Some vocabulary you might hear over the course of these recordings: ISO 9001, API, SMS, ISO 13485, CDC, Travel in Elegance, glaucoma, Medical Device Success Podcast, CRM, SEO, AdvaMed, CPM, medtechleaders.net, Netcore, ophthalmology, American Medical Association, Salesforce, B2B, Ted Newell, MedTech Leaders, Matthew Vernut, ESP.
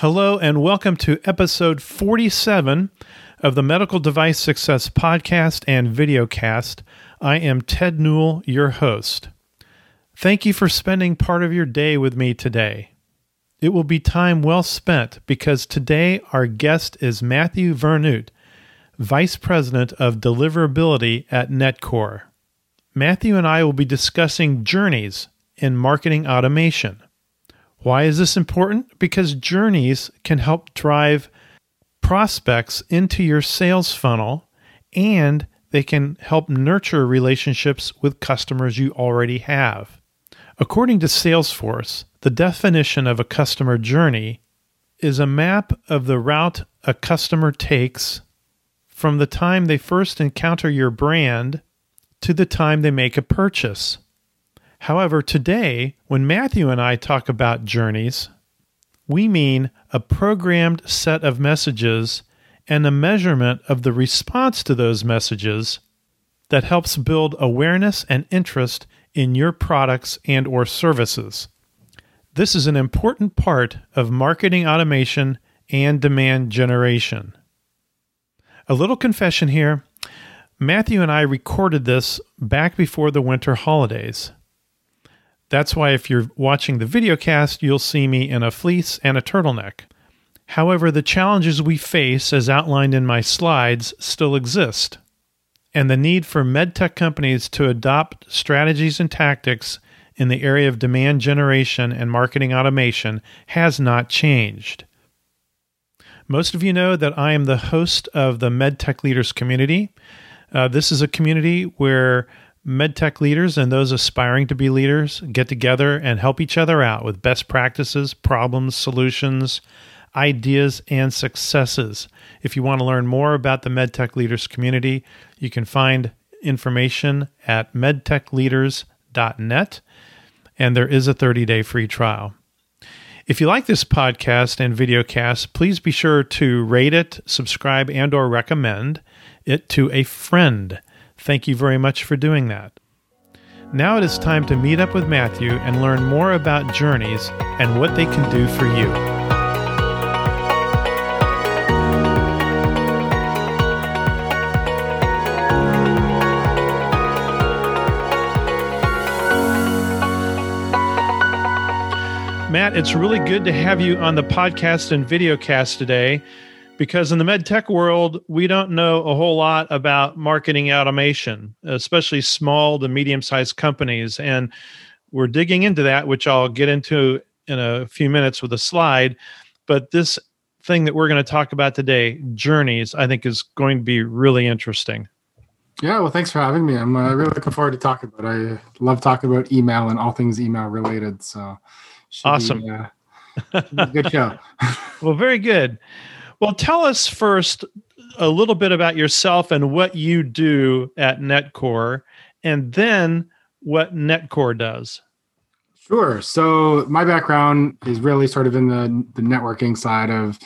Hello and welcome to episode 47 of the Medical Device Success Podcast and Videocast. I am Ted Newell, your host. Thank you for spending part of your day with me today. It will be time well spent because today our guest is Matthew Vernut, Vice President of Deliverability at Netcore. Matthew and I will be discussing journeys in marketing automation. Why is this important? Because journeys can help drive prospects into your sales funnel, and they can help nurture relationships with customers you already have. According to Salesforce, the definition of a customer journey is a map of the route a customer takes from the time they first encounter your brand to the time they make a purchase. However, today, when Matthew and I talk about journeys, we mean a programmed set of messages and a measurement of the response to those messages that helps build awareness and interest in your products and or services. This is an important part of marketing automation and demand generation. A little confession here. Matthew and I recorded this back before the winter holidays. That's why if you're watching the videocast, you'll see me in a fleece and a turtleneck. However, the challenges we face, as outlined in my slides, still exist, and the need for medtech companies to adopt strategies and tactics in the area of demand generation and marketing automation has not changed. Most of you know that I am the host of the MedTech Leaders community. This is a community where MedTech leaders and those aspiring to be leaders get together and help each other out with best practices, problems, solutions, ideas, and successes. If you want to learn more about the MedTech Leaders community, you can find information at medtechleaders.net, and there is a 30-day free trial. If you like this podcast and videocast, please be sure to rate it, subscribe, and or recommend it to a friend. Thank you very much for doing that. Now it is time to meet up with Matthew and learn more about journeys and what they can do for you. Matt, it's really good to have you on the podcast and videocast today, because in the medtech world, we don't know a whole lot about marketing automation, especially small to medium-sized companies. And we're digging into that, which I'll get into in a few minutes with a slide. But this thing that we're going to talk about today, journeys, I think is going to be really interesting. Yeah, well, thanks for having me. I'm really looking forward to talking about it. I love talking about email and all things email related. So awesome. Be a good show. Well, very good. Well, tell us first a little bit about yourself and what you do at Netcore, and then what Netcore does. Sure. So my background is really sort of in the networking side of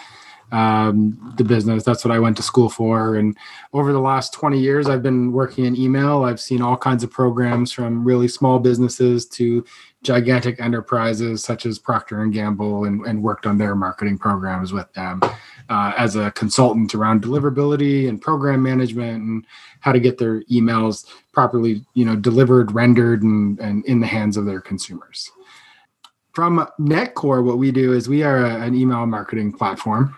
the business. That's what I went to school for. And over the last 20 years, I've been working in email. I've seen all kinds of programs from really small businesses to gigantic enterprises such as Procter & Gamble, and worked on their marketing programs with them. As a consultant around deliverability and program management and how to get their emails properly, delivered, rendered, and in the hands of their consumers. From Netcore, what we do is we are an email marketing platform.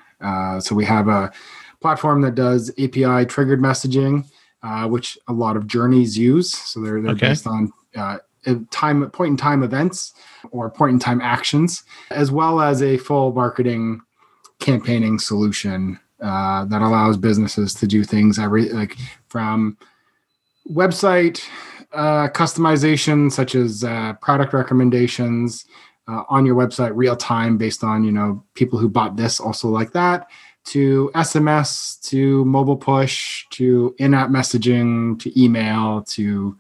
So we have a platform that does API triggered messaging, which a lot of journeys use. So they're based on point in time events or point in time actions, as well as a full marketing campaigning solution that allows businesses to do things from website customization, such as product recommendations on your website real time based on people who bought this also like that, to SMS, to mobile push, to in-app messaging, to email, to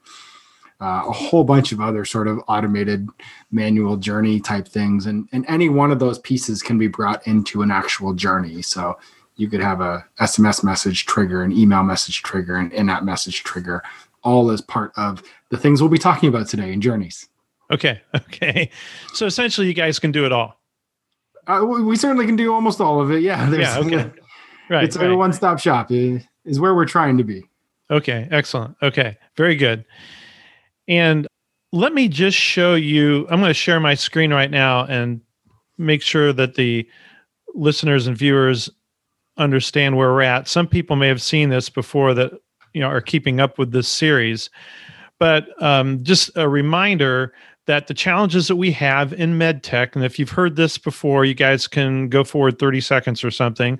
a whole bunch of other sort of automated manual journey type things. And any one of those pieces can be brought into an actual journey. So you could have a SMS message trigger, an email message trigger, an in-app message trigger, all as part of the things we'll be talking about today in journeys. Okay. So essentially you guys can do it all. We certainly can do almost all of it. Yeah. Yeah. Okay. Right. It's a one-stop shop is where we're trying to be. Okay. Excellent. Okay. Very good. And let me just show you, I'm going to share my screen right now and make sure that the listeners and viewers understand where we're at. Some people may have seen this before that, you know, are keeping up with this series, but just a reminder that the challenges that we have in MedTech, and if you've heard this before, you guys can go forward 30 seconds or something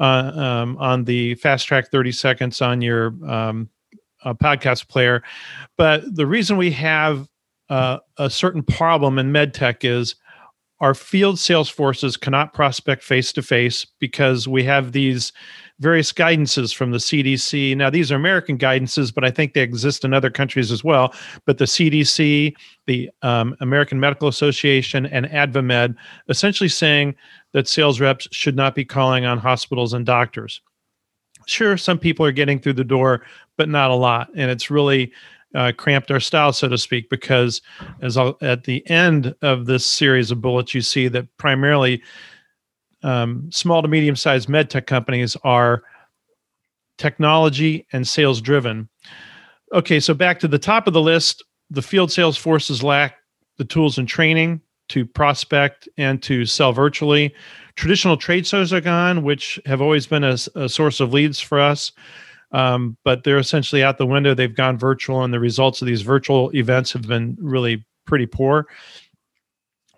on the fast track 30 seconds on your podcast player. But the reason we have a certain problem in MedTech is our field sales forces cannot prospect face-to-face because we have these various guidances from the CDC. Now, these are American guidances, but I think they exist in other countries as well. But the CDC, the American Medical Association, and AdvaMed essentially saying that sales reps should not be calling on hospitals and doctors. Sure, some people are getting through the door, but not a lot. And it's really cramped our style, so to speak, because as I'll, at the end of this series of bullets, you see that primarily small to medium-sized med tech companies are technology and sales driven. Okay, so back to the top of the list, the field sales forces lack the tools and training to prospect and to sell virtually. Traditional trade shows are gone, which have always been a source of leads for us. But they're essentially out the window. They've gone virtual, and the results of these virtual events have been really pretty poor.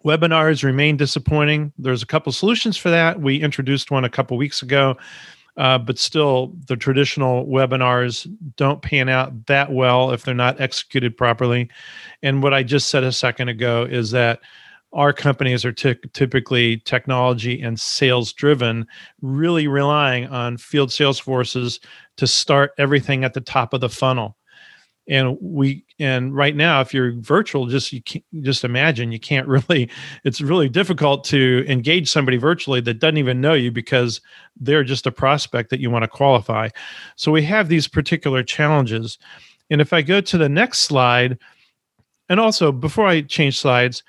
Webinars remain disappointing. There's a couple solutions for that. We introduced one a couple weeks ago, but still the traditional webinars don't pan out that well if they're not executed properly. And what I just said a second ago is that our companies are typically technology and sales driven, really relying on field sales forces to start everything at the top of the funnel. And right now, if you're virtual, just imagine you can't really, it's really difficult to engage somebody virtually that doesn't even know you because they're just a prospect that you want to qualify. So we have these particular challenges. And if I go to the next slide, and also before I change slides,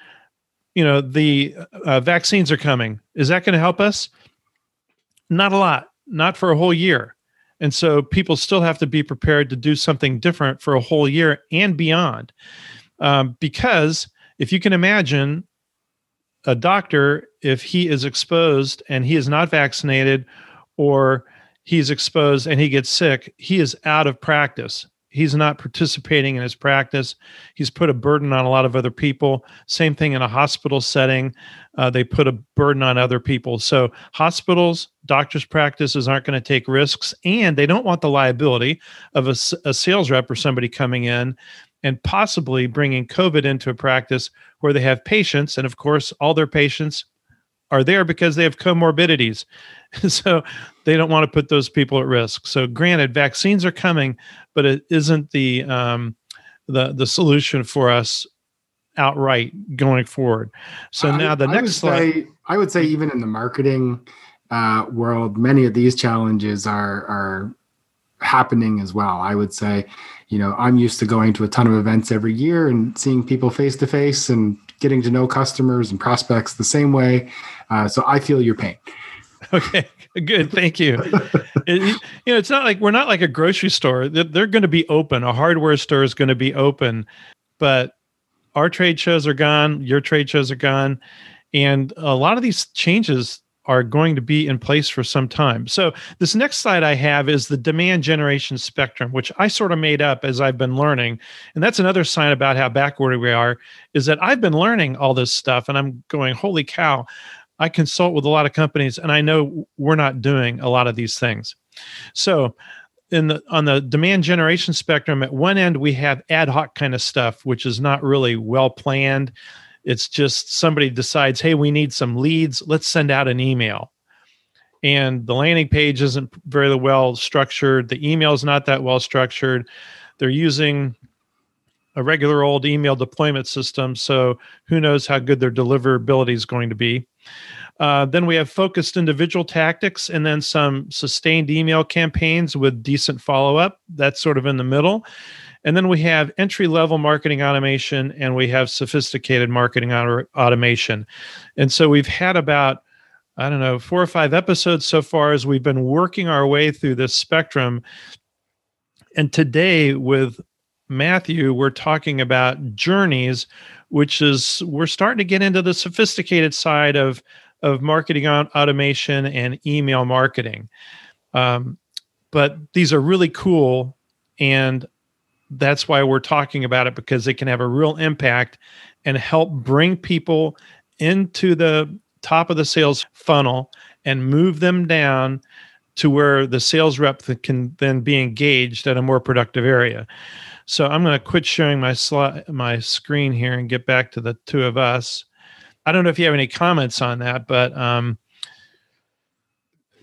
you know, the vaccines are coming. Is that going to help us? Not a lot, not for a whole year. And so people still have to be prepared to do something different for a whole year and beyond. Because if you can imagine a doctor, if he is exposed and he is not vaccinated, or he's exposed and he gets sick, he is out of practice. He's not participating in his practice. He's put a burden on a lot of other people. Same thing in a hospital setting. They put a burden on other people. So hospitals, doctors' practices aren't going to take risks, and they don't want the liability of a sales rep or somebody coming in and possibly bringing COVID into a practice where they have patients. And of course, all their patients are there because they have comorbidities. So they don't want to put those people at risk. So granted, vaccines are coming, but it isn't the solution for us outright going forward. So now the next slide. I would say even in the marketing world, many of these challenges are happening as well. I would say, you know, I'm used to going to a ton of events every year and seeing people face to face and getting to know customers and prospects the same way. So I feel your pain. Okay, good. Thank you. You know, it's not like we're not like a grocery store. They're going to be open. A hardware store is going to be open, but our trade shows are gone. Your trade shows are gone. And a lot of these changes are going to be in place for some time. So this next slide I have is the demand generation spectrum, which I sort of made up as I've been learning. And that's another sign about how backward we are, is that I've been learning all this stuff and I'm going, holy cow, I consult with a lot of companies and I know we're not doing a lot of these things. So on the demand generation spectrum, at one end, we have ad hoc kind of stuff, which is not really well planned. It's just somebody decides, hey, we need some leads. Let's send out an email. And the landing page isn't very well structured. The email is not that well structured. They're using a regular old email deployment system. So who knows how good their deliverability is going to be. Then we have focused individual tactics and then some sustained email campaigns with decent follow-up. That's sort of in the middle. And then we have entry-level marketing automation, and we have sophisticated marketing automation. And so we've had about I don't know, 4 or 5 episodes so far as we've been working our way through this spectrum. And today with Matthew, we're talking about journeys, which is, we're starting to get into the sophisticated side of marketing automation and email marketing. But these are really cool. And that's why we're talking about it, because it can have a real impact and help bring people into the top of the sales funnel and move them down to where the sales rep can then be engaged at a more productive area. So I'm going to quit sharing my screen here and get back to the two of us. I don't know if you have any comments on that, but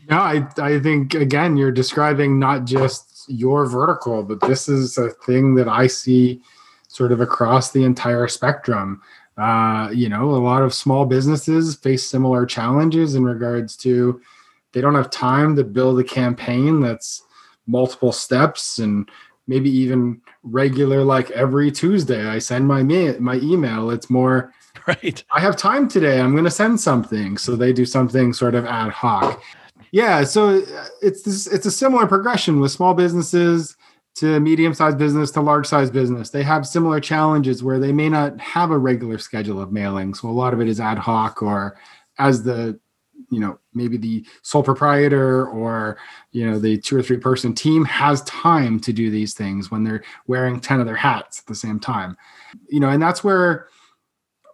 no, I think, again, you're describing not just your vertical, but this is a thing that I see sort of across the entire spectrum. You know, a lot of small businesses face similar challenges in regards to they don't have time to build a campaign that's multiple steps and maybe even regular, like every Tuesday I send my email. It's more, right, I have time today, I'm going to send something. So they do something sort of ad hoc. Yeah, so it's a similar progression with small businesses to medium-sized business to large-sized business. They have similar challenges where they may not have a regular schedule of mailing. So a lot of it is ad hoc, or as the, you know, maybe the sole proprietor or, you know, the 2 or 3 person team has time to do these things when they're wearing 10 of their hats at the same time. You know, and that's where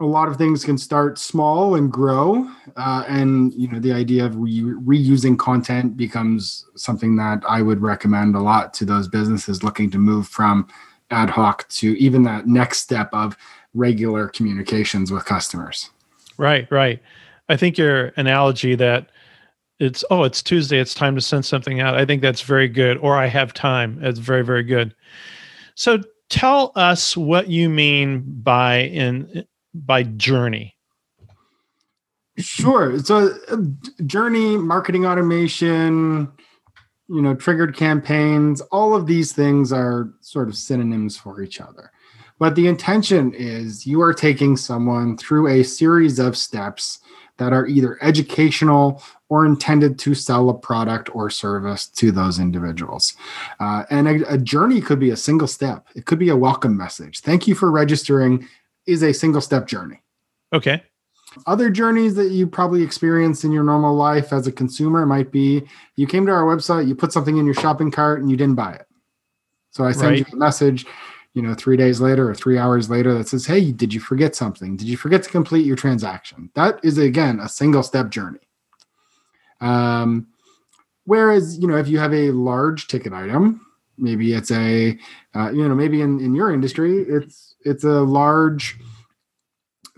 a lot of things can start small and grow. And, you know, the idea of reusing content becomes something that I would recommend a lot to those businesses looking to move from ad hoc to even that next step of regular communications with customers. Right, right. I think your analogy that it's, oh, it's Tuesday, it's time to send something out, I think that's very good. Or I have time. That's very, very good. So tell us what you mean by journey. Sure. So journey, marketing automation, you know, triggered campaigns, all of these things are sort of synonyms for each other. But the intention is you are taking someone through a series of steps that are either educational or intended to sell a product or service to those individuals. And a journey could be a single step. It could be a welcome message. Thank you for registering is a single step journey. Okay. Other journeys that you probably experience in your normal life as a consumer might be, you came to our website, you put something in your shopping cart and you didn't buy it. So I send you a message, you know, 3 days later or 3 hours later that says, hey, did you forget something? Did you forget to complete your transaction? That is, again, a single step journey. Whereas, you know, if you have a large ticket item, maybe it's a, you know, maybe in your industry, it's a large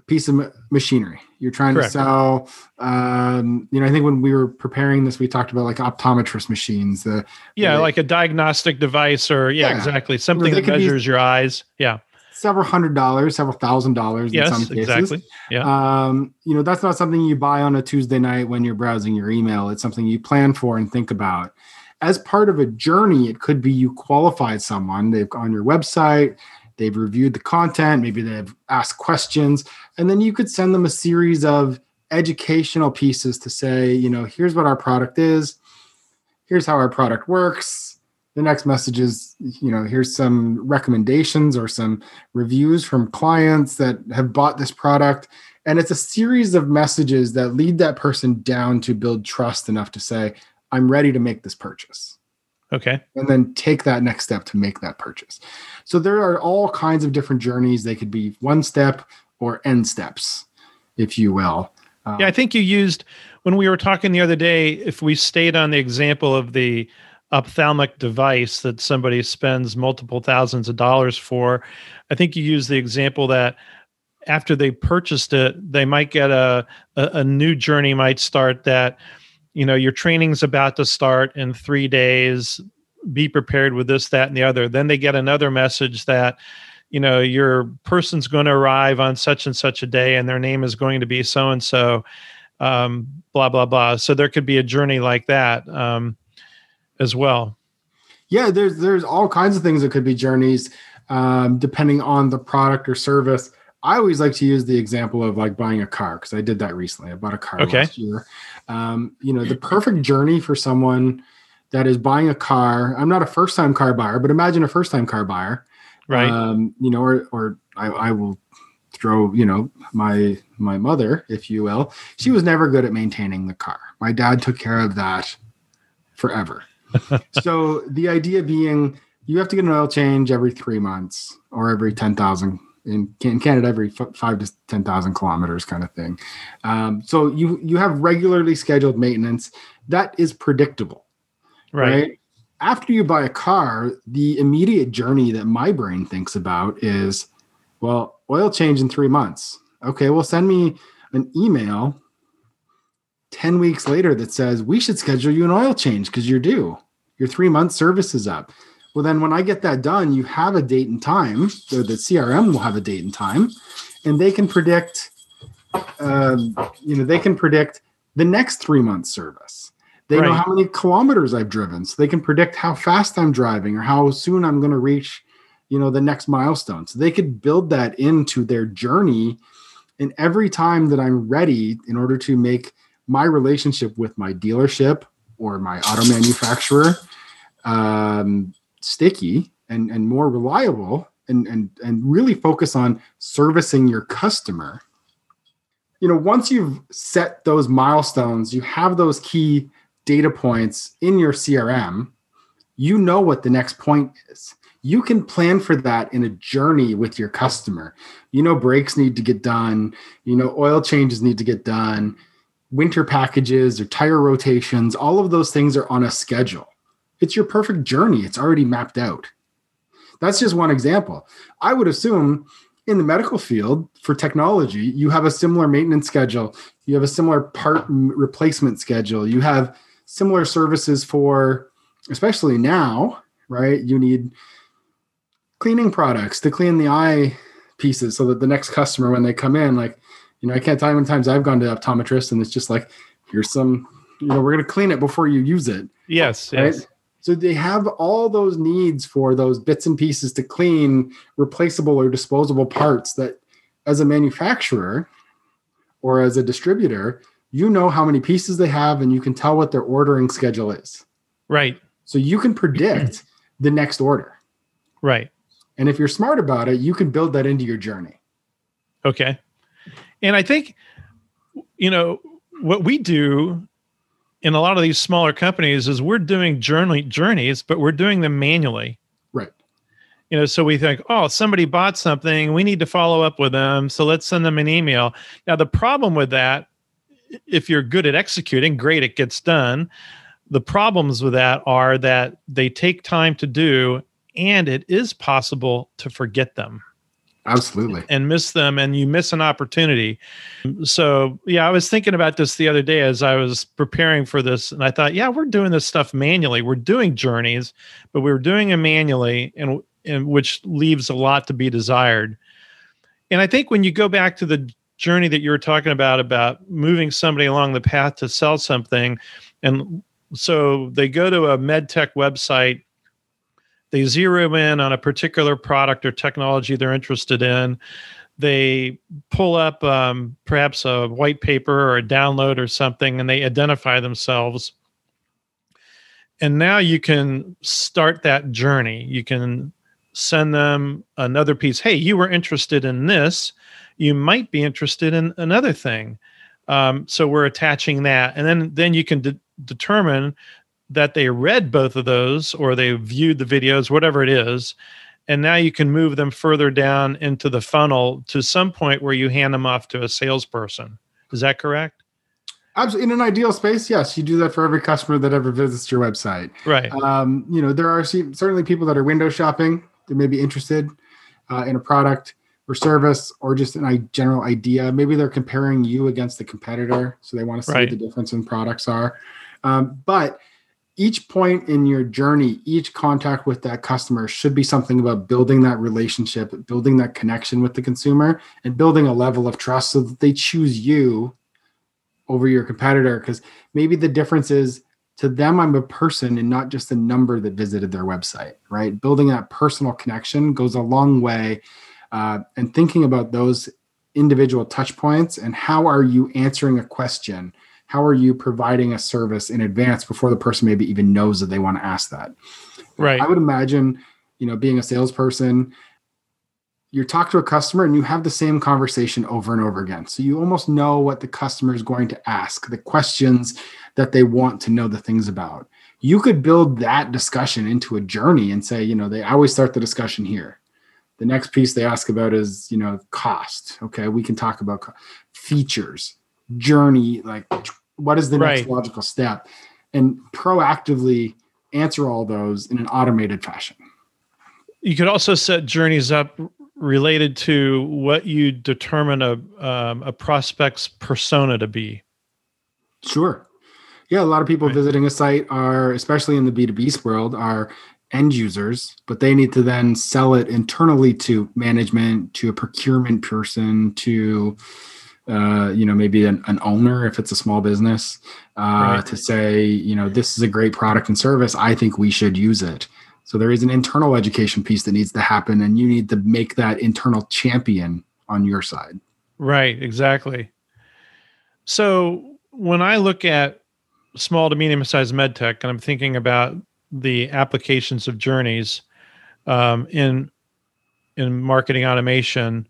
piece of machinery. You're trying to sell, you know, I think when we were preparing this, we talked about like optometrist machines. Like a diagnostic device or, exactly. Something that measures your eyes. Yeah. Several $100s, several $1,000 in some cases. Exactly. Yeah. You know, that's not something you buy on a Tuesday night when you're browsing your email. It's something you plan for and think about. As part of a journey, it could be you qualify someone. They've on your website, they've reviewed the content, maybe they've asked questions, and then you could send them a series of educational pieces to say, you know, here's what our product is, here's how our product works. The next message is, you know, here's some recommendations or some reviews from clients that have bought this product. And it's a series of messages that lead that person down to build trust enough to say, I'm ready to make this purchase. Okay. And then take that next step to make that purchase. So there are all kinds of different journeys. They could be one step or end steps, if you will. Yeah, I think you used, when we were talking the other day, if we stayed on the example of the ophthalmic device that somebody spends multiple thousands of dollars for, I think you used the example that after they purchased it, they might get a new journey might start that, you know, your training's about to start in 3 days, be prepared with this, that, and the other. Then they get another message that, you know, your person's going to arrive on such and such a day and their name is going to be so-and-so, blah, blah, blah. So there could be a journey like that as well. Yeah, there's all kinds of things that could be journeys depending on the product or service. I always like to use the example of like buying a car because I did that recently. I bought a car last year. The perfect journey for someone that is buying a car. I'm not a first-time car buyer, but imagine a first-time car buyer, right? I will throw, my mother, if you will. She was never good at maintaining the car. My dad took care of that forever. So the idea being, you have to get an oil change every 3 months or every 10,000 in Canada, every 5 to 10,000 kilometers kind of thing. So you have regularly scheduled maintenance that is predictable. Right. After you buy a car, the immediate journey that my brain thinks about is, well, oil change in 3 months. Okay, well, send me an email 10 weeks later that says, we should schedule you an oil change because you're due. Your 3-month service is up. Well, then when I get that done, you have a date and time, so the CRM will have a date and time, and they can predict, the next 3-month service. They know how many kilometers I've driven, so they can predict how fast I'm driving or how soon I'm going to reach, the next milestone. So they could build that into their journey. And every time that I'm ready, in order to make my relationship with my dealership or my auto manufacturer sticky and more reliable and really focus on servicing your customer. Once you've set those milestones, you have those key data points in your CRM, what the next point is. You can plan for that in a journey with your customer. Brakes need to get done. Oil changes need to get done. Winter packages or tire rotations, all of those things are on a schedule. It's your perfect journey. It's already mapped out. That's just one example. I would assume in the medical field for technology, you have a similar maintenance schedule. You have a similar part replacement schedule. You have similar services for, especially now, right? You need cleaning products to clean the eye pieces so that the next customer, when they come in, I can't tell you how many times I've gone to optometrists and it's just like, here's some, we're going to clean it before you use it. Yes. Right? Yes. So they have all those needs for those bits and pieces to clean, replaceable or disposable parts that as a manufacturer or as a distributor, how many pieces they have and you can tell what their ordering schedule is. Right. So you can predict the next order. Right. And if you're smart about it, you can build that into your journey. Okay. And I think, what we do in a lot of these smaller companies is we're doing journeys, but we're doing them manually. Right. So we think, oh, somebody bought something. We need to follow up with them. So let's send them an email. Now, the problem with that, if you're good at executing, great, it gets done. The problems with that are that they take time to do, and it is possible to forget them. Absolutely. And miss them, and you miss an opportunity. So, I was thinking about this the other day as I was preparing for this, and I thought, we're doing this stuff manually. We're doing journeys, but we're doing them manually, and which leaves a lot to be desired. And I think when you go back to the journey that you were talking about moving somebody along the path to sell something, and so they go to a med tech website, they zero in on a particular product or technology they're interested in. They pull up perhaps a white paper or a download or something, and they identify themselves. And now you can start that journey. You can send them another piece. Hey, you were interested in this. You might be interested in another thing. So we're attaching that. And then you can determine that they read both of those or they viewed the videos, whatever it is. And now you can move them further down into the funnel to some point where you hand them off to a salesperson. Is that correct? Absolutely. In an ideal space, yes. You do that for every customer that ever visits your website. Right. There are certainly people that are window shopping. They may be interested in a product or service or just a general idea. Maybe they're comparing you against the competitor. So they want to see what the difference in products are. But each point in your journey, each contact with that customer should be something about building that relationship, building that connection with the consumer, and building a level of trust so that they choose you over your competitor. Because maybe the difference is, to them, I'm a person and not just a number that visited their website, right? Building that personal connection goes a long way. And thinking about those individual touch points and how are you answering a question? how are you providing a service in advance before the person maybe even knows that they want to ask that? Right. I would imagine, you know, being a salesperson, you talk to a customer and you have the same conversation over and over again. So you almost know what the customer is going to ask, the questions that they want to know the things about. You could build that discussion into a journey and say, you know, they always start the discussion here. The next piece they ask about is, you know, cost. Okay, we can talk about features, journey, like what is the next logical step? And proactively answer all those in an automated fashion. You could also set journeys up related to what you determine a prospect's persona to be. Sure. Yeah, a lot of people visiting a site are, especially in the B2B world, are end users, but they need to then sell it internally to management, to a procurement person, to you know, maybe an owner if it's a small business, to say, you know, this is a great product and service. I think we should use it. So there is an internal education piece that needs to happen, and you need to make that internal champion on your side. Right, exactly. So when I look at small to medium-sized med tech, and I'm thinking about the applications of journeys in marketing automation,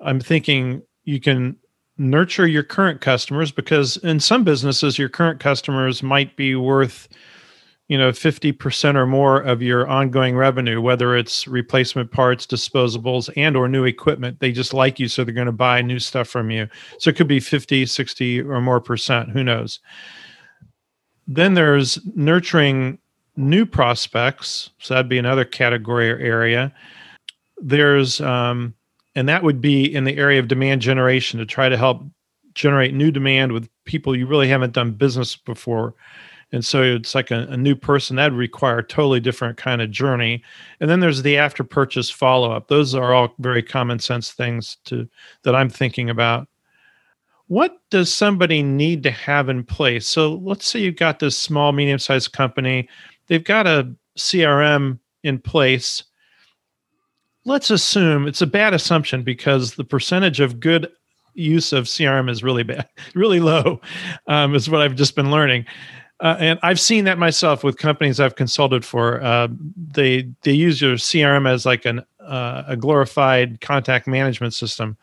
I'm thinking you can nurture your current customers, because in some businesses, your current customers might be worth, you know, 50% or more of your ongoing revenue, whether it's replacement parts, disposables, and or new equipment. They just like you, so they're going to buy new stuff from you. So it could be 50, 60 or more %. Who knows? Then there's nurturing new prospects. So that'd be another category or area. There's, and that would be in the area of demand generation, to try to help generate new demand with people you really haven't done business before. And so it's like a new person. That'd require a totally different kind of journey. And then there's the after purchase follow-up. Those are all very common sense things that I'm thinking about. What does somebody need to have in place? So let's say you've got this small, medium-sized company. They've got a CRM in place. Let's assume, it's a bad assumption because the percentage of good use of CRM is really bad, really low, is what I've just been learning. And I've seen that myself with companies I've consulted for. They use your CRM as like a glorified contact management system.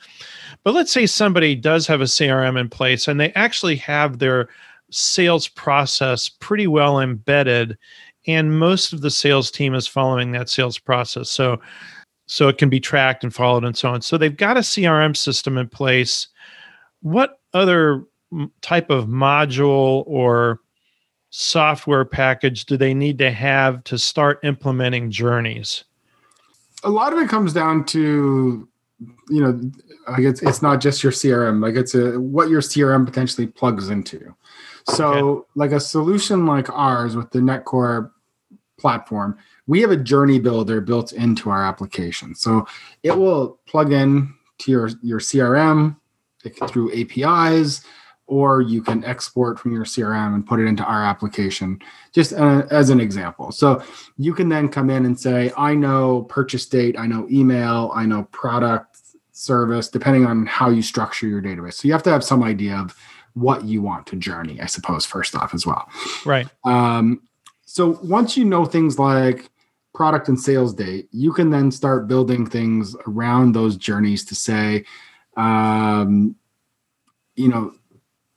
But let's say somebody does have a CRM in place and they actually have their sales process pretty well embedded, and most of the sales team is following that sales process. So it can be tracked and followed and so on. So they've got a CRM system in place. What other type of module or software package do they need to have to start implementing journeys? A lot of it comes down to, you know, I guess it's not just your CRM, like it's what your CRM potentially plugs into. So like a solution like ours with the Netcore platform, we have a journey builder built into our application. So it will plug in to your CRM through APIs, or you can export from your CRM and put it into our application, just as an example. So you can then come in and say, I know purchase date, I know email, I know product, service, depending on how you structure your database. So you have to have some idea of what you want to journey, I suppose, first off as well. Right. So once you know things like product and sales date, you can then start building things around those journeys to say, you know,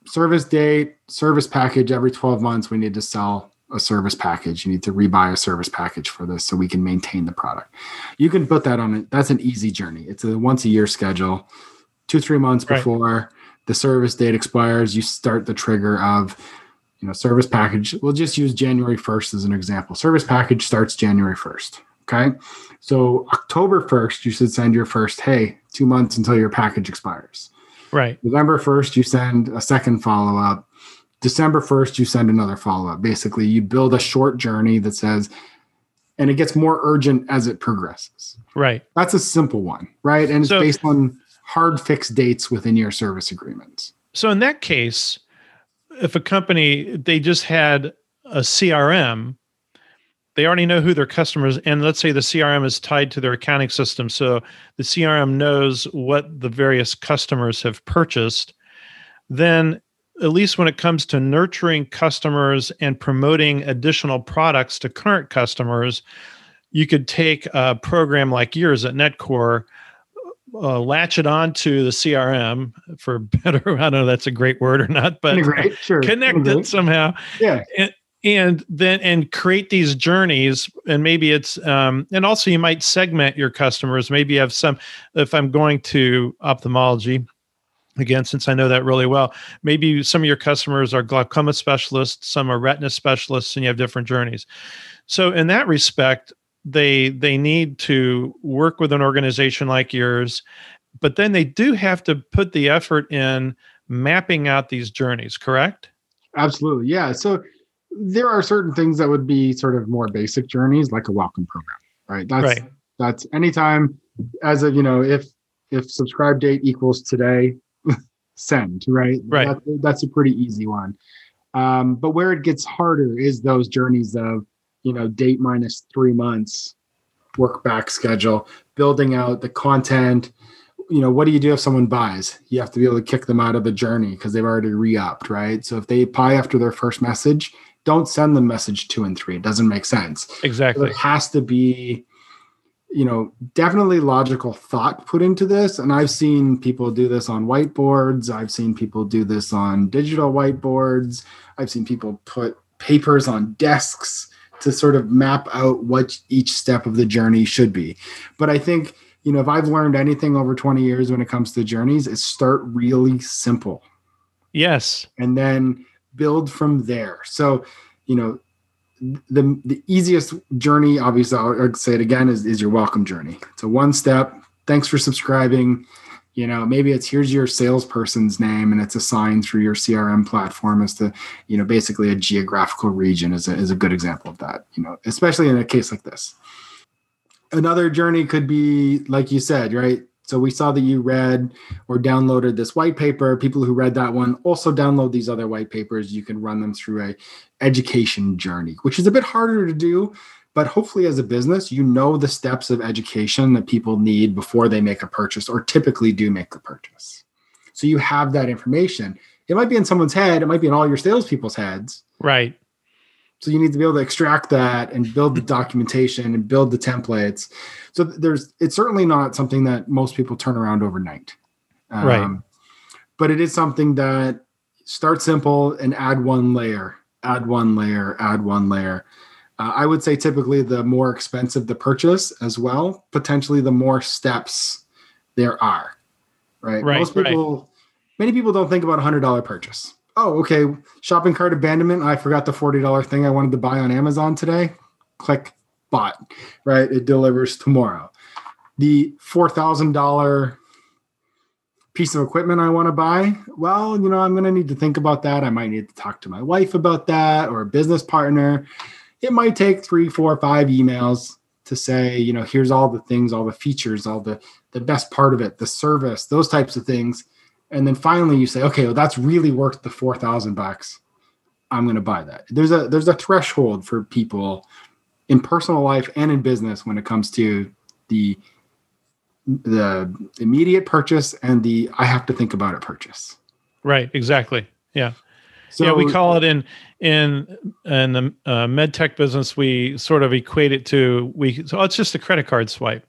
service date, service package, every 12 months, we need to sell a service package. You need to rebuy a service package for this so we can maintain the product. You can put that on it. That's an easy journey. It's a once a year schedule, 2-3 months before the service date expires. You start the trigger of, you know, service package. We'll just use January 1st as an example. Service package starts January 1st. Okay. So October 1st, you should send your first, hey, 2 months until your package expires. Right. November 1st, you send a second follow-up. December 1st, you send another follow-up. Basically, you build a short journey that says, and it gets more urgent as it progresses. Right. That's a simple one, right? And so, it's based on hard fixed dates within your service agreements. So in that case, if a company, they just had a CRM, they already know who their customers, and let's say the CRM is tied to their accounting system. So the CRM knows what the various customers have purchased. Then at least when it comes to nurturing customers and promoting additional products to current customers, you could take a program like yours at Netcore, latch it on to the CRM for better. I don't know if that's a great word or not, but integrate, sure. Connect integrate. It somehow. Yeah. And then create these journeys, and maybe it's and also you might segment your customers. Maybe you have some, if I'm going to ophthalmology, again, since I know that really well, maybe some of your customers are glaucoma specialists, some are retina specialists, and you have different journeys. So in that respect, they need to work with an organization like yours, but then they do have to put the effort in mapping out these journeys, correct? Absolutely, yeah. So there are certain things that would be sort of more basic journeys, like a welcome program, right? That's anytime, as of, if subscribe date equals today, send, right? Right. That's a pretty easy one. But where it gets harder is those journeys of, date minus 3 months, work back schedule, building out the content. What do you do if someone buys? You have to be able to kick them out of the journey because they've already re-upped, right? So if they buy after their first message, don't send them message 2 and 3. It doesn't make sense. Exactly. So it has to be, definitely logical thought put into this. And I've seen people do this on whiteboards. I've seen people do this on digital whiteboards. I've seen people put papers on desks to sort of map out what each step of the journey should be. But I think, if I've learned anything over 20 years when it comes to journeys, is start really simple. Yes. And then build from there. So, the easiest journey, obviously, I'll say it again, is your welcome journey. It's a 1 step. Thanks for subscribing. Maybe it's here's your salesperson's name, and it's assigned through your CRM platform as to, basically a geographical region is a good example of that, especially in a case like this. Another journey could be, like you said, right? So we saw that you read or downloaded this white paper. People who read that one also download these other white papers. You can run them through a education journey, which is a bit harder to do, but hopefully as a business, the steps of education that people need before they make a purchase or typically do make the purchase. So you have that information. It might be in someone's head. It might be in all your salespeople's heads. Right. So you need to be able to extract that and build the documentation and build the templates. So it's certainly not something that most people turn around overnight. Right. But it is something that starts simple and add one layer. I would say typically the more expensive the purchase as well, potentially the more steps there are, right? Right. Many people don't think about $100 purchase. Oh, okay. Shopping cart abandonment. I forgot the $40 thing I wanted to buy on Amazon today. Click, bought, right? It delivers tomorrow. The $4,000 piece of equipment I want to buy. Well, I'm going to need to think about that. I might need to talk to my wife about that or a business partner. It might take 3, 4, 5 emails to say, here's all the things, all the features, all the best part of it, the service, those types of things. And then finally you say, okay, well, that's really worth the $4,000. I'm going to buy that. There's a threshold for people in personal life and in business when it comes to the immediate purchase and the, I have to think about it purchase. Right. Exactly. Yeah. So, we call it in the med tech business, we sort of equate it to, it's just a credit card swipe.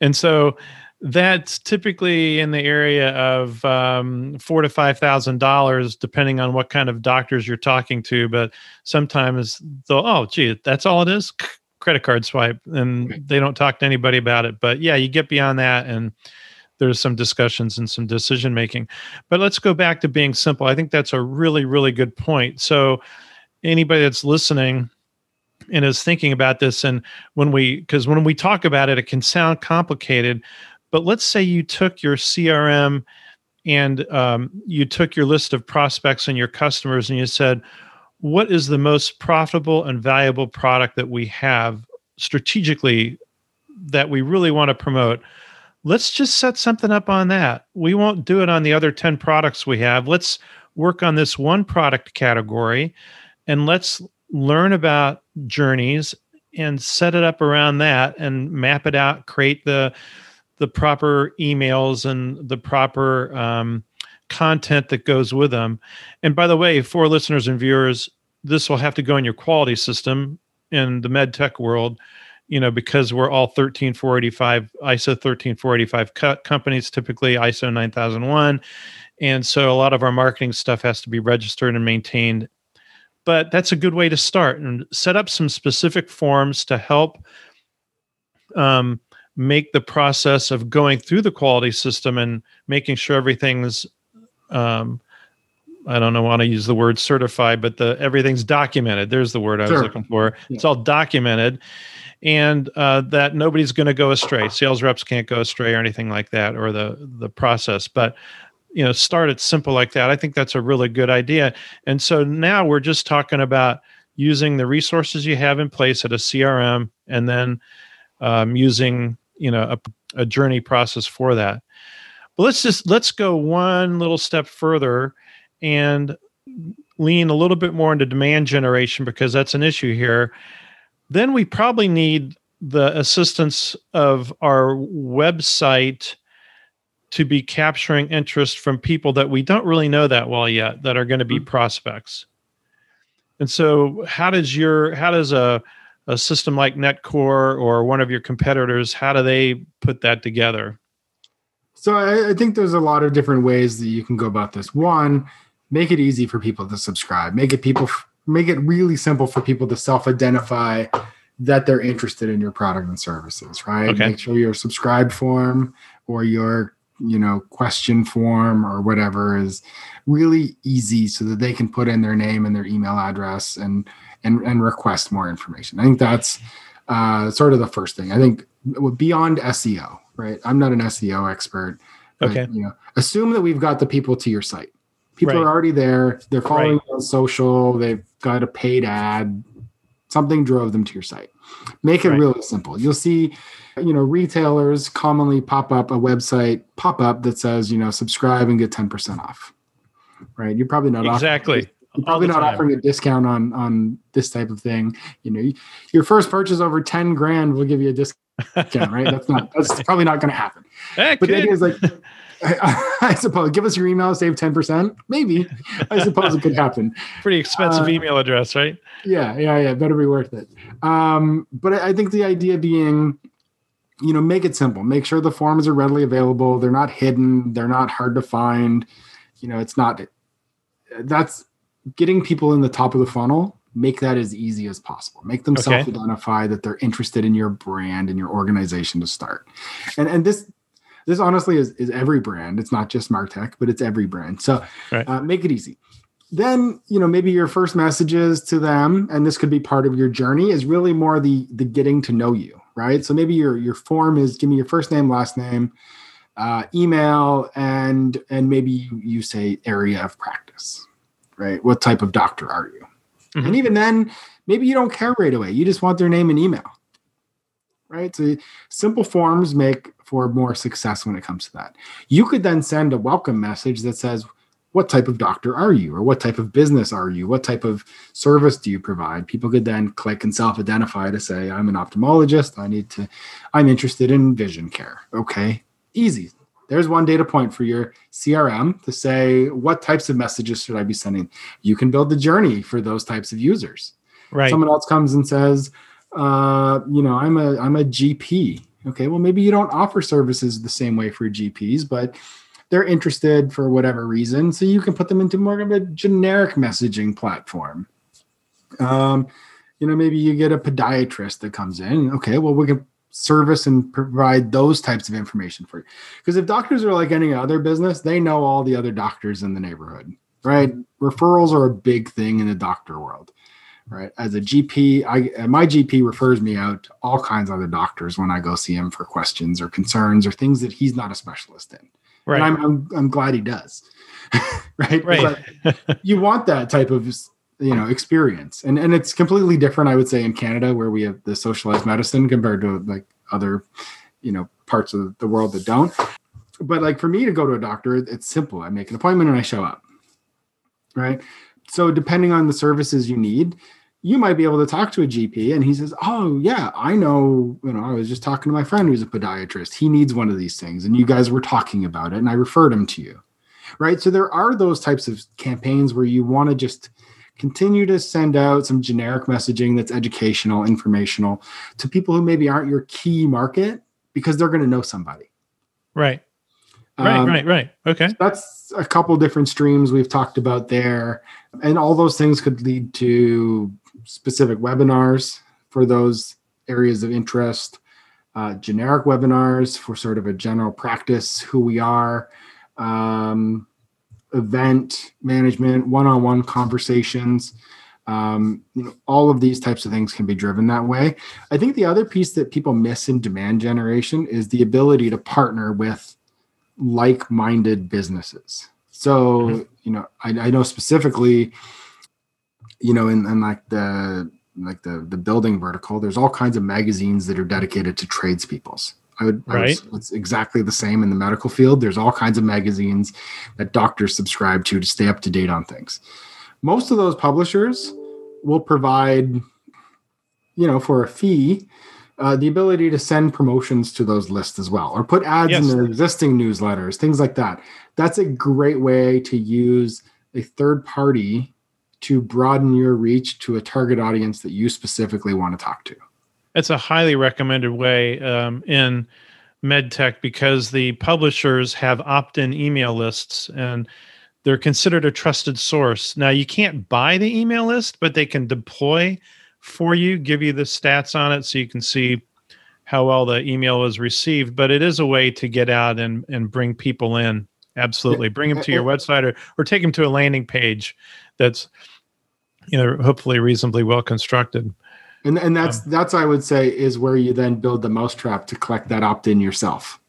And so that's typically in the area of $4,000 to $5,000, depending on what kind of doctors you're talking to. But sometimes they'll, that's all it is? Credit card swipe. And They don't talk to anybody about it. But yeah, you get beyond that and there's some discussions and some decision-making. But let's go back to being simple. I think that's a really, really good point. So anybody that's listening and is thinking about this, and when we talk about it, it can sound complicated. But let's say you took your CRM and you took your list of prospects and your customers and you said, what is the most profitable and valuable product that we have strategically that we really want to promote? Let's just set something up on that. We won't do it on the other 10 products we have. Let's work on this one product category and let's learn about journeys and set it up around that and map it out, create the proper emails and the proper content that goes with them. And by the way, for listeners and viewers, this will have to go in your quality system in the med tech world, you know, because we're all 13485, ISO 13485 companies, typically ISO 9001. And so a lot of our marketing stuff has to be registered and maintained. But that's a good way to start and set up some specific forms to help make the process of going through the quality system and making sure everything's, I don't know, want to use the word certified, but everything's documented. There's the word I was looking for. Yeah. It's all documented, and that nobody's going to go astray. Sales reps can't go astray or anything like that, or the process. But you know, start it simple like that. I think that's a really good idea. And so now we're just talking about using the resources you have in place at a CRM, and then using, you know, a journey process for that. But let's go one little step further and lean a little bit more into demand generation, because that's an issue here. Then we probably need the assistance of our website to be capturing interest from people that we don't really know that well yet, that are going to be prospects. And so how does a system like Netcore or one of your competitors, how do they put that together? So I think there's a lot of different ways that you can go about this. One, make it easy for people to subscribe. Make it really simple for people to self-identify that they're interested in your product and services, right? Okay. Make sure your subscribe form or your, you know, question form or whatever is really easy so that they can put in their name and their email address and request more information. I think that's sort of the first thing. I think beyond SEO, right? I'm not an SEO expert. But, okay. You know, assume that we've got the people to your site. People right. are already there. They're following right. you on social. They've got a paid ad. Something drove them to your site. Make it right. really simple. You'll see, you know, retailers commonly pop up a website pop-up that says, you know, subscribe and get 10% off. Right? You're probably not exactly. You're probably not offering a discount on this type of thing. You know, your first purchase over 10 grand will give you a discount, right? That's probably not going to happen. That but the idea is like, I suppose, give us your email, save 10%. Maybe. I suppose it could happen. Pretty expensive email address, right? Yeah. Better be worth it. But I think the idea being, you know, make it simple. Make sure the forms are readily available. They're not hidden. They're not hard to find. You know, that's getting people in the top of the funnel. Make that as easy as possible. Make them self-identify that they're interested in your brand and your organization to start. And this honestly is every brand. It's not just MarTech, but it's every brand. So make it easy. Then, you know, maybe your first messages to them, and this could be part of your journey, is really more the getting to know you, right? So maybe your form is, give me your first name, last name, email, and maybe you say area of practice, right? What type of doctor are you? Mm-hmm. And even then, maybe you don't care right away. You just want their name and email, right? So simple forms make for more success when it comes to that. You could then send a welcome message that says, what type of doctor are you? Or what type of business are you? What type of service do you provide? People could then click and self-identify to say, I'm an ophthalmologist. I'm interested in vision care. Okay, easy. There's one data point for your CRM to say, what types of messages should I be sending? You can build the journey for those types of users. Right. Someone else comes and says, you know, I'm a GP. Okay, well, maybe you don't offer services the same way for GPs, but they're interested for whatever reason. So you can put them into more of a generic messaging platform. You know, maybe you get a podiatrist that comes in. Okay, well, we can service and provide those types of information for you. Because if doctors are like any other business, they know all the other doctors in the neighborhood, right? Referrals are a big thing in the doctor world. Right. As a GP, my GP refers me out to all kinds of other doctors when I go see him for questions or concerns or things that he's not a specialist in. Right. And I'm glad he does. Right. But you want that type of, you know, experience. And it's completely different, I would say, in Canada, where we have the socialized medicine compared to like other, you know, parts of the world that don't. But like for me to go to a doctor, it's simple. I make an appointment and I show up. Right. So depending on the services you need, you might be able to talk to a GP and he says, oh yeah, I know, you know, I was just talking to my friend who's a podiatrist. He needs one of these things. And you guys were talking about it and I referred him to you. right? So there are those types of campaigns where you want to just continue to send out some generic messaging that's educational, informational to people who maybe aren't your key market because they're going to know somebody. Right. Right. Okay. So that's a couple different streams we've talked about there. And all those things could lead to specific webinars for those areas of interest, generic webinars for sort of a general practice, who we are, event management, one-on-one conversations. All of these types of things can be driven that way. I think the other piece that people miss in demand generation is the ability to partner with like-minded businesses. So, I know specifically, in like the building vertical, there's all kinds of magazines that are dedicated to tradespeoples. It's exactly the same in the medical field. There's all kinds of magazines that doctors subscribe to stay up to date on things. Most of those publishers will provide, for a fee, the ability to send promotions to those lists as well, or put ads in their existing newsletters, things like that. That's a great way to use a third party to broaden your reach to a target audience that you specifically want to talk to. That's a highly recommended way in MedTech because the publishers have opt-in email lists and they're considered a trusted source. Now, you can't buy the email list, but they can deploy for you, give you the stats on it so you can see how well the email was received. But it is a way to get out and bring people in. Absolutely. Bring them to your website or take them to a landing page that's hopefully reasonably well constructed. And that's I would say is where you then build the mousetrap to collect that opt-in yourself.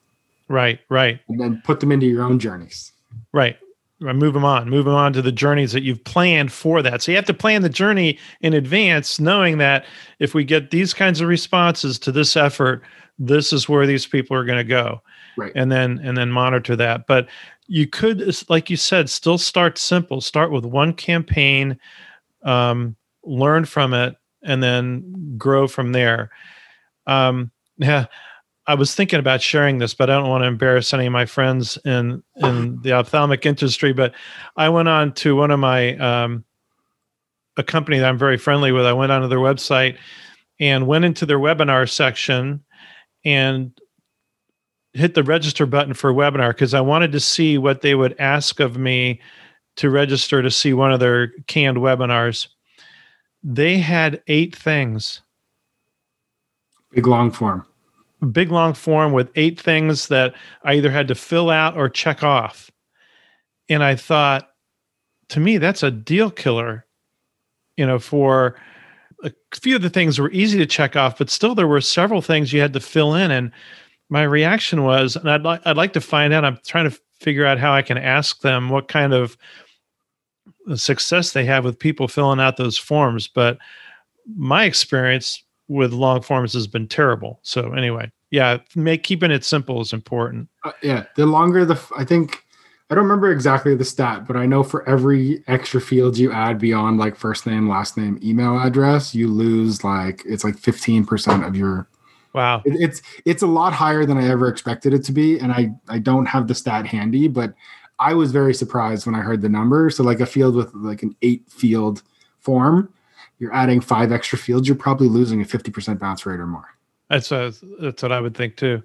Right. And then put them into your own journeys. Right. Move them on to the journeys that you've planned for that. So you have to plan the journey in advance, knowing that if we get these kinds of responses to this effort, this is where these people are going to go. Right. And then monitor that. But you could, like you said, still start simple. Start with one campaign, learn from it, and then grow from there. I was thinking about sharing this, but I don't want to embarrass any of my friends in the ophthalmic industry. But I went on to one of my a company that I'm very friendly with. I went onto their website and went into their webinar section and hit the register button for a webinar because I wanted to see what they would ask of me to register to see one of their canned webinars. They had 8 things. Big long form with 8 things that I either had to fill out or check off. And I thought, to me, that's a deal killer. For a few of the things were easy to check off, but still there were several things you had to fill in. And my reaction was, and I'd like to find out, I'm trying to figure out how I can ask them what kind of the success they have with people filling out those forms. But my experience with long forms has been terrible. So anyway, keeping it simple is important. The longer I don't remember exactly the stat, but I know for every extra field you add beyond like first name, last name, email address, you lose it's 15% of your. Wow. It's a lot higher than I ever expected it to be. And I don't have the stat handy, but I was very surprised when I heard the number. So a field with an 8 field form, you're adding 5 extra fields, you're probably losing a 50% bounce rate or more. That's what I would think too.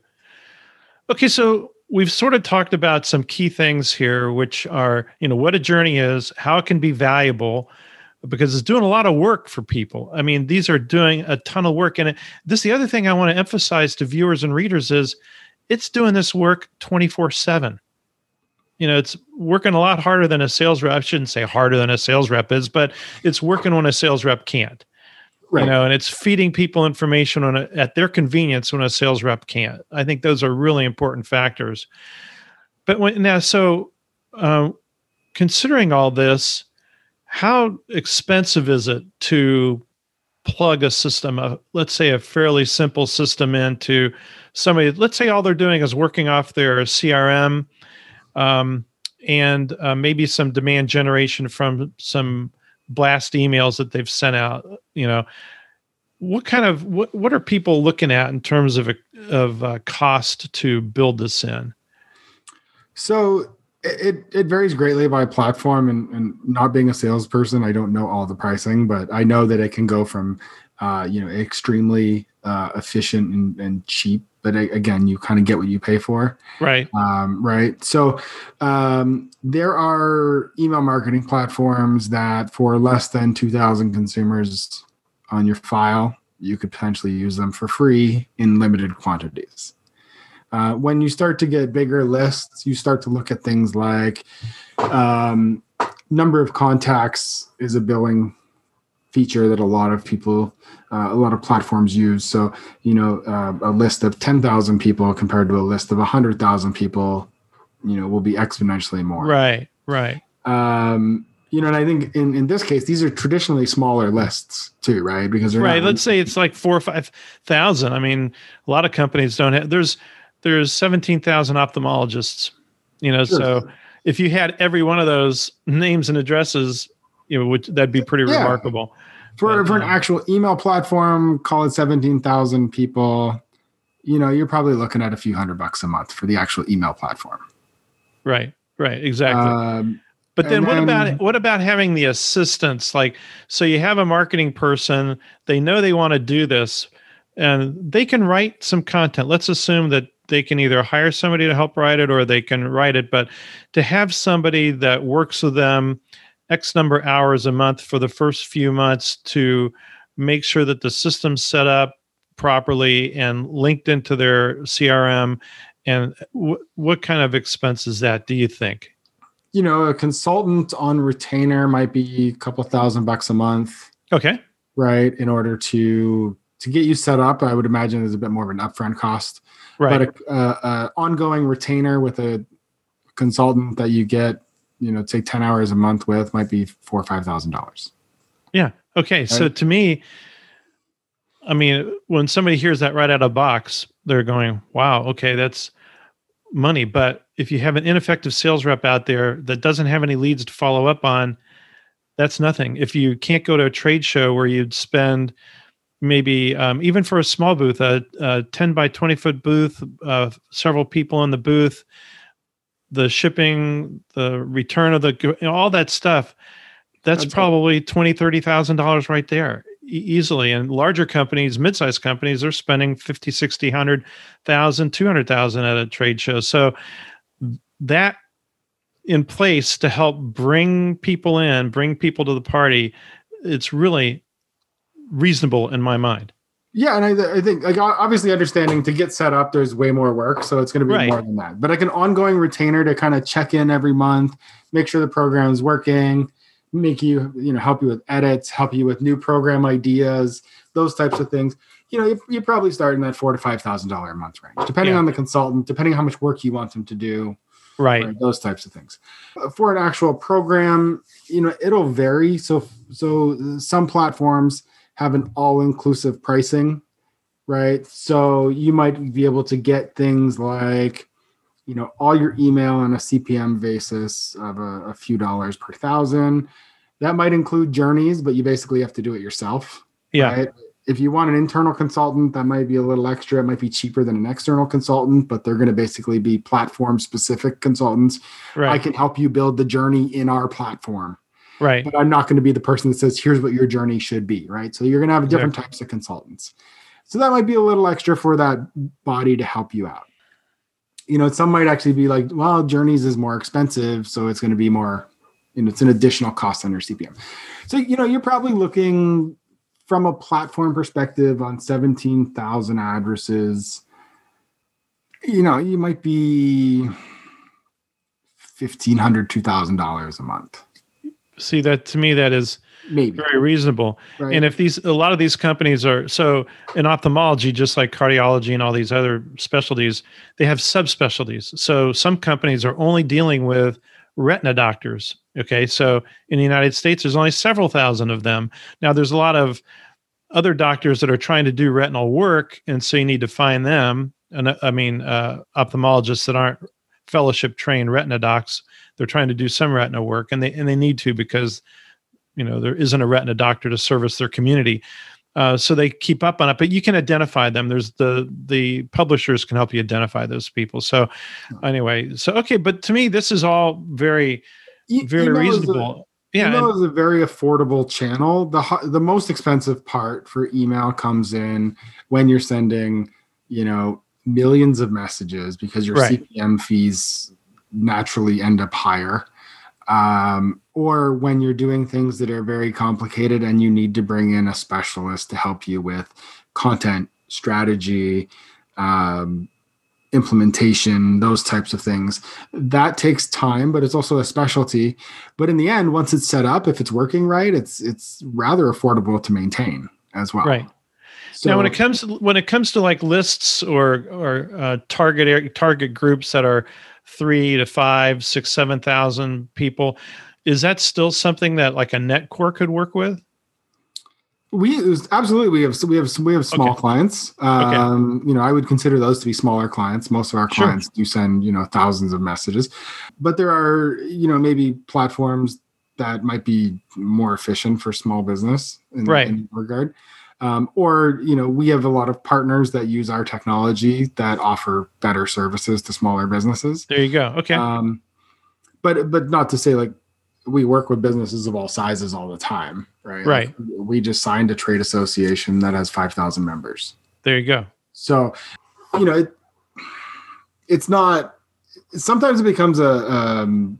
Okay. So we've sort of talked about some key things here, which are, what a journey is, how it can be valuable, because it's doing a lot of work for people. I mean, these are doing a ton of work. And this is the other thing I want to emphasize to viewers and readers is it's doing this work 24/7. It's working a lot harder than a sales rep. I shouldn't say harder than a sales rep is, but it's working when a sales rep can't. Right. And it's feeding people information at their convenience when a sales rep can't. I think those are really important factors. But considering all this, how expensive is it to plug a system, let's say a fairly simple system, into somebody? Let's say all they're doing is working off their CRM. And maybe some demand generation from some blast emails that they've sent out. What are people looking at in terms of cost to build this in? So It varies greatly by platform, and not being a salesperson, I don't know all the pricing, but I know that it can go from, extremely efficient and cheap. But again, you kind of get what you pay for. Right. Right. So there are email marketing platforms that for less than 2,000 consumers on your file, you could potentially use them for free in limited quantities. When you start to get bigger lists, you start to look at things like number of contacts is a billing feature that a lot of people, a lot of platforms use. So, a list of 10,000 people compared to a list of 100,000 people, will be exponentially more. Right, right. And I think in this case, these are traditionally smaller lists too, right? Because they're right. Let's say it's like 4,000 or 5,000. I mean, a lot of companies don't have. There's 17,000 ophthalmologists, Sure. So if you had every one of those names and addresses, that'd be pretty remarkable. For an actual email platform, call it 17,000 people, you're probably looking at a few $100 a month for the actual email platform. Right, exactly. But then what about having the assistants? Like, so you have a marketing person, they know they want to do this, and they can write some content. Let's assume that they can either hire somebody to help write it or they can write it, but to have somebody that works with them X number of hours a month for the first few months to make sure that the system's set up properly and linked into their CRM. And what kind of expense is that, do you think? A consultant on retainer might be a couple $1,000 a month. Okay. Right. In order to get you set up, I would imagine there's a bit more of an upfront cost. Right. But an ongoing retainer with a consultant that you get, take 10 hours a month with might be $4,000 or $5,000. Yeah. Okay. Right? So to me, when somebody hears that right out of the box, they're going, wow, okay, that's money. But if you have an ineffective sales rep out there that doesn't have any leads to follow up on, that's nothing. If you can't go to a trade show where you'd spend maybe, even for a small booth, a 10 by 20 foot booth, several people in the booth, the shipping, the return of all that stuff, that's probably $20,000, $30,000 right there easily. And larger companies, mid-sized companies, they're spending $50,000, $60,000, $100,000, $200,000 at a trade show. So that in place to help bring people to the party, it's really reasonable in my mind. Yeah, and I think, like, obviously understanding to get set up, there's way more work, so it's going to be more than that. But like an ongoing retainer to kind of check in every month, make sure the program is working, make you help you with edits, help you with new program ideas, those types of things. You probably start in that $4,000 to $5,000 a month range, depending on the consultant, depending on how much work you want them to do. Right, those types of things. For an actual program, it'll vary. So some platforms have an all-inclusive pricing, right? So you might be able to get things like, all your email on a CPM basis of a few dollars per thousand. That might include journeys, but you basically have to do it yourself. Yeah. Right? If you want an internal consultant, that might be a little extra. It might be cheaper than an external consultant, but they're going to basically be platform-specific consultants. Right. I can help you build the journey in our platform. Right. But I'm not going to be the person that says, here's what your journey should be, right? So you're going to have different types of consultants. So that might be a little extra for that body to help you out. Some might actually be like, well, journeys is more expensive, so it's going to be more, it's an additional cost on your CPM. So, you're probably looking from a platform perspective on 17,000 addresses. You might be $1,500, $2,000 a month. See, that to me, that is maybe very reasonable. Right. And if a lot of these companies are, so in ophthalmology, just like cardiology and all these other specialties, they have subspecialties. So some companies are only dealing with retina doctors. Okay. So in the United States, there's only several thousand of them. Now there's a lot of other doctors that are trying to do retinal work. And so you need to find them. And ophthalmologists that aren't fellowship trained retina docs. They're trying to do some retina work, and they need to because there isn't a retina doctor to service their community. So they keep up on it, but you can identify them. There's the publishers can help you identify those people. So anyway, so, okay. But to me, this is all very, very reasonable. Email is a very affordable channel. The most expensive part for email comes in when you're sending, millions of messages, because your CPM fees naturally end up higher. Or when you're doing things that are very complicated and you need to bring in a specialist to help you with content, strategy, implementation, those types of things. That takes time, but it's also a specialty. But in the end, once it's set up, if it's working right, it's rather affordable to maintain as well. Right. So, now, when it comes to like lists or target groups that are 3 to 5, 6, 7,000 people, is that still something that like a Netcore could work with? We have small clients. I would consider those to be smaller clients. Most of our clients do send, thousands of messages, but there are, maybe platforms that might be more efficient for small business in regard. We have a lot of partners that use our technology that offer better services to smaller businesses. There you go. Okay. But not to say like we work with businesses of all sizes all the time, right? Right. Like, we just signed a trade association that has 5,000 members. There you go. So, it's not, sometimes it becomes a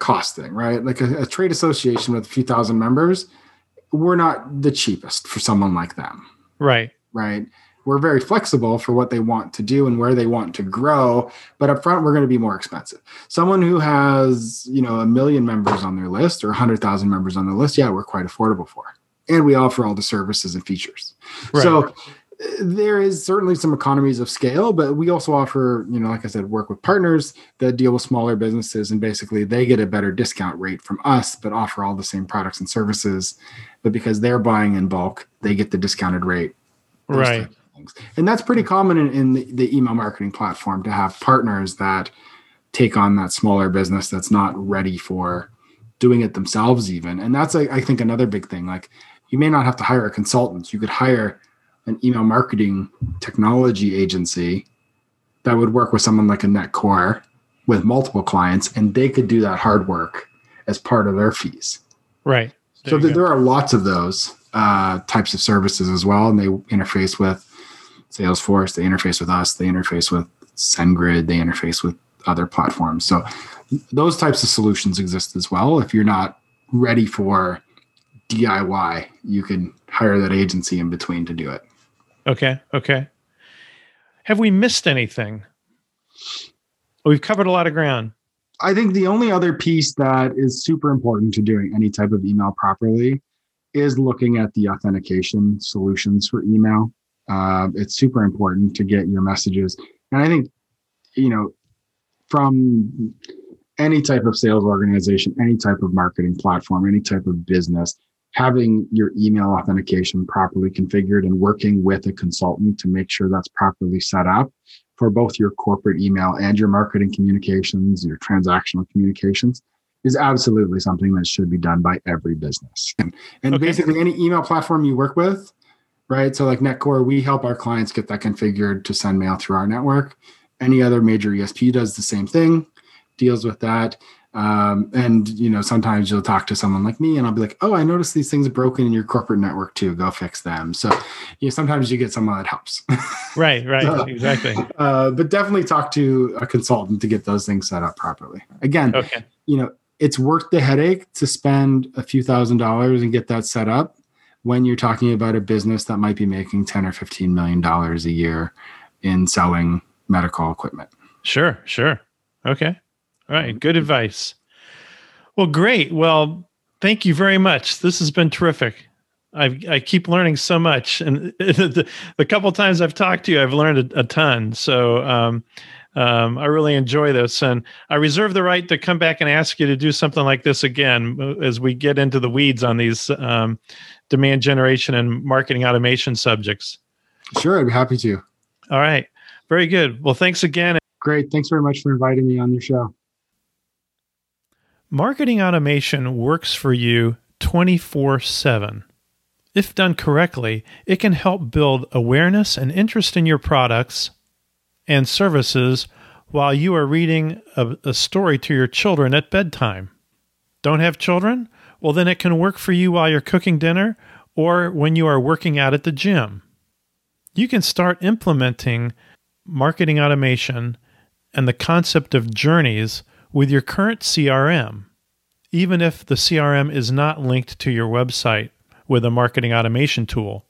cost thing, right? Like a trade association with a few thousand members, we're not the cheapest for someone like them. Right. Right. We're very flexible for what they want to do and where they want to grow. But up front, we're going to be more expensive. Someone who has, 1 million members on their list or 100,000 members on their list. Yeah, we're quite affordable for. And we offer all the services and features. Right. So there is certainly some economies of scale, but we also offer, like I said, work with partners that deal with smaller businesses, and basically they get a better discount rate from us, but offer all the same products and services. But because they're buying in bulk, they get the discounted rate. Right. And that's pretty common in the email marketing platform, to have partners that take on that smaller business that's not ready for doing it themselves even. And that's, I think, another big thing. Like, you may not have to hire a consultant. You could hire an email marketing technology agency that would work with someone like a Netcore with multiple clients, and they could do that hard work as part of their fees. Right. So there are lots of those types of services as well. And they interface with Salesforce, they interface with us, they interface with SendGrid, they interface with other platforms. So those types of solutions exist as well. If you're not ready for DIY, you can hire that agency in between to do it. Okay. Have we missed anything? We've covered a lot of ground. I think the only other piece that is super important to doing any type of email properly is looking at the authentication solutions for email. It's super important to get your messages. And I think, from any type of sales organization, any type of marketing platform, any type of business, having your email authentication properly configured and working with a consultant to make sure that's properly set up for both your corporate email and your marketing communications, your transactional communications, is absolutely something that should be done by every business. And basically any email platform you work with, right? So like Netcore, we help our clients get that configured to send mail through our network. Any other major ESP does the same thing, deals with that. Sometimes you'll talk to someone like me and I'll be like, oh, I noticed these things broken in your corporate network too. Go fix them. So sometimes you get someone that helps. Right. So, exactly. But definitely talk to a consultant to get those things set up properly. Again, it's worth the headache to spend a few $1,000s and get that set up when you're talking about a business that might be making $10 or $15 million a year in selling medical equipment. Sure. Okay. All right. Good advice. Well, great. Well, thank you very much. This has been terrific. I keep learning so much. And the couple of times I've talked to you, I've learned a ton. So I really enjoy this. And I reserve the right to come back and ask you to do something like this again as we get into the weeds on these demand generation and marketing automation subjects. Sure. I'd be happy to. All right. Very good. Well, thanks again. Great. Thanks very much for inviting me on your show. Marketing automation works for you 24/7. If done correctly, it can help build awareness and interest in your products and services while you are reading a story to your children at bedtime. Don't have children? Well, then it can work for you while you're cooking dinner or when you are working out at the gym. You can start implementing marketing automation and the concept of journeys with your current CRM, even if the CRM is not linked to your website with a marketing automation tool.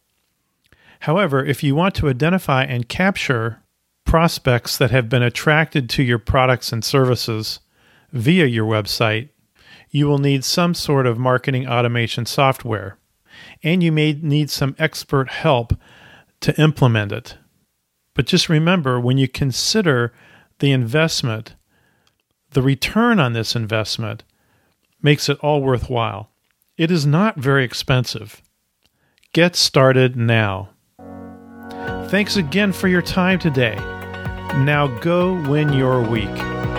However, if you want to identify and capture prospects that have been attracted to your products and services via your website, you will need some sort of marketing automation software, and you may need some expert help to implement it. But just remember, when you consider the investment, the return on this investment makes it all worthwhile. It is not very expensive. Get started now. Thanks again for your time today. Now go win your week.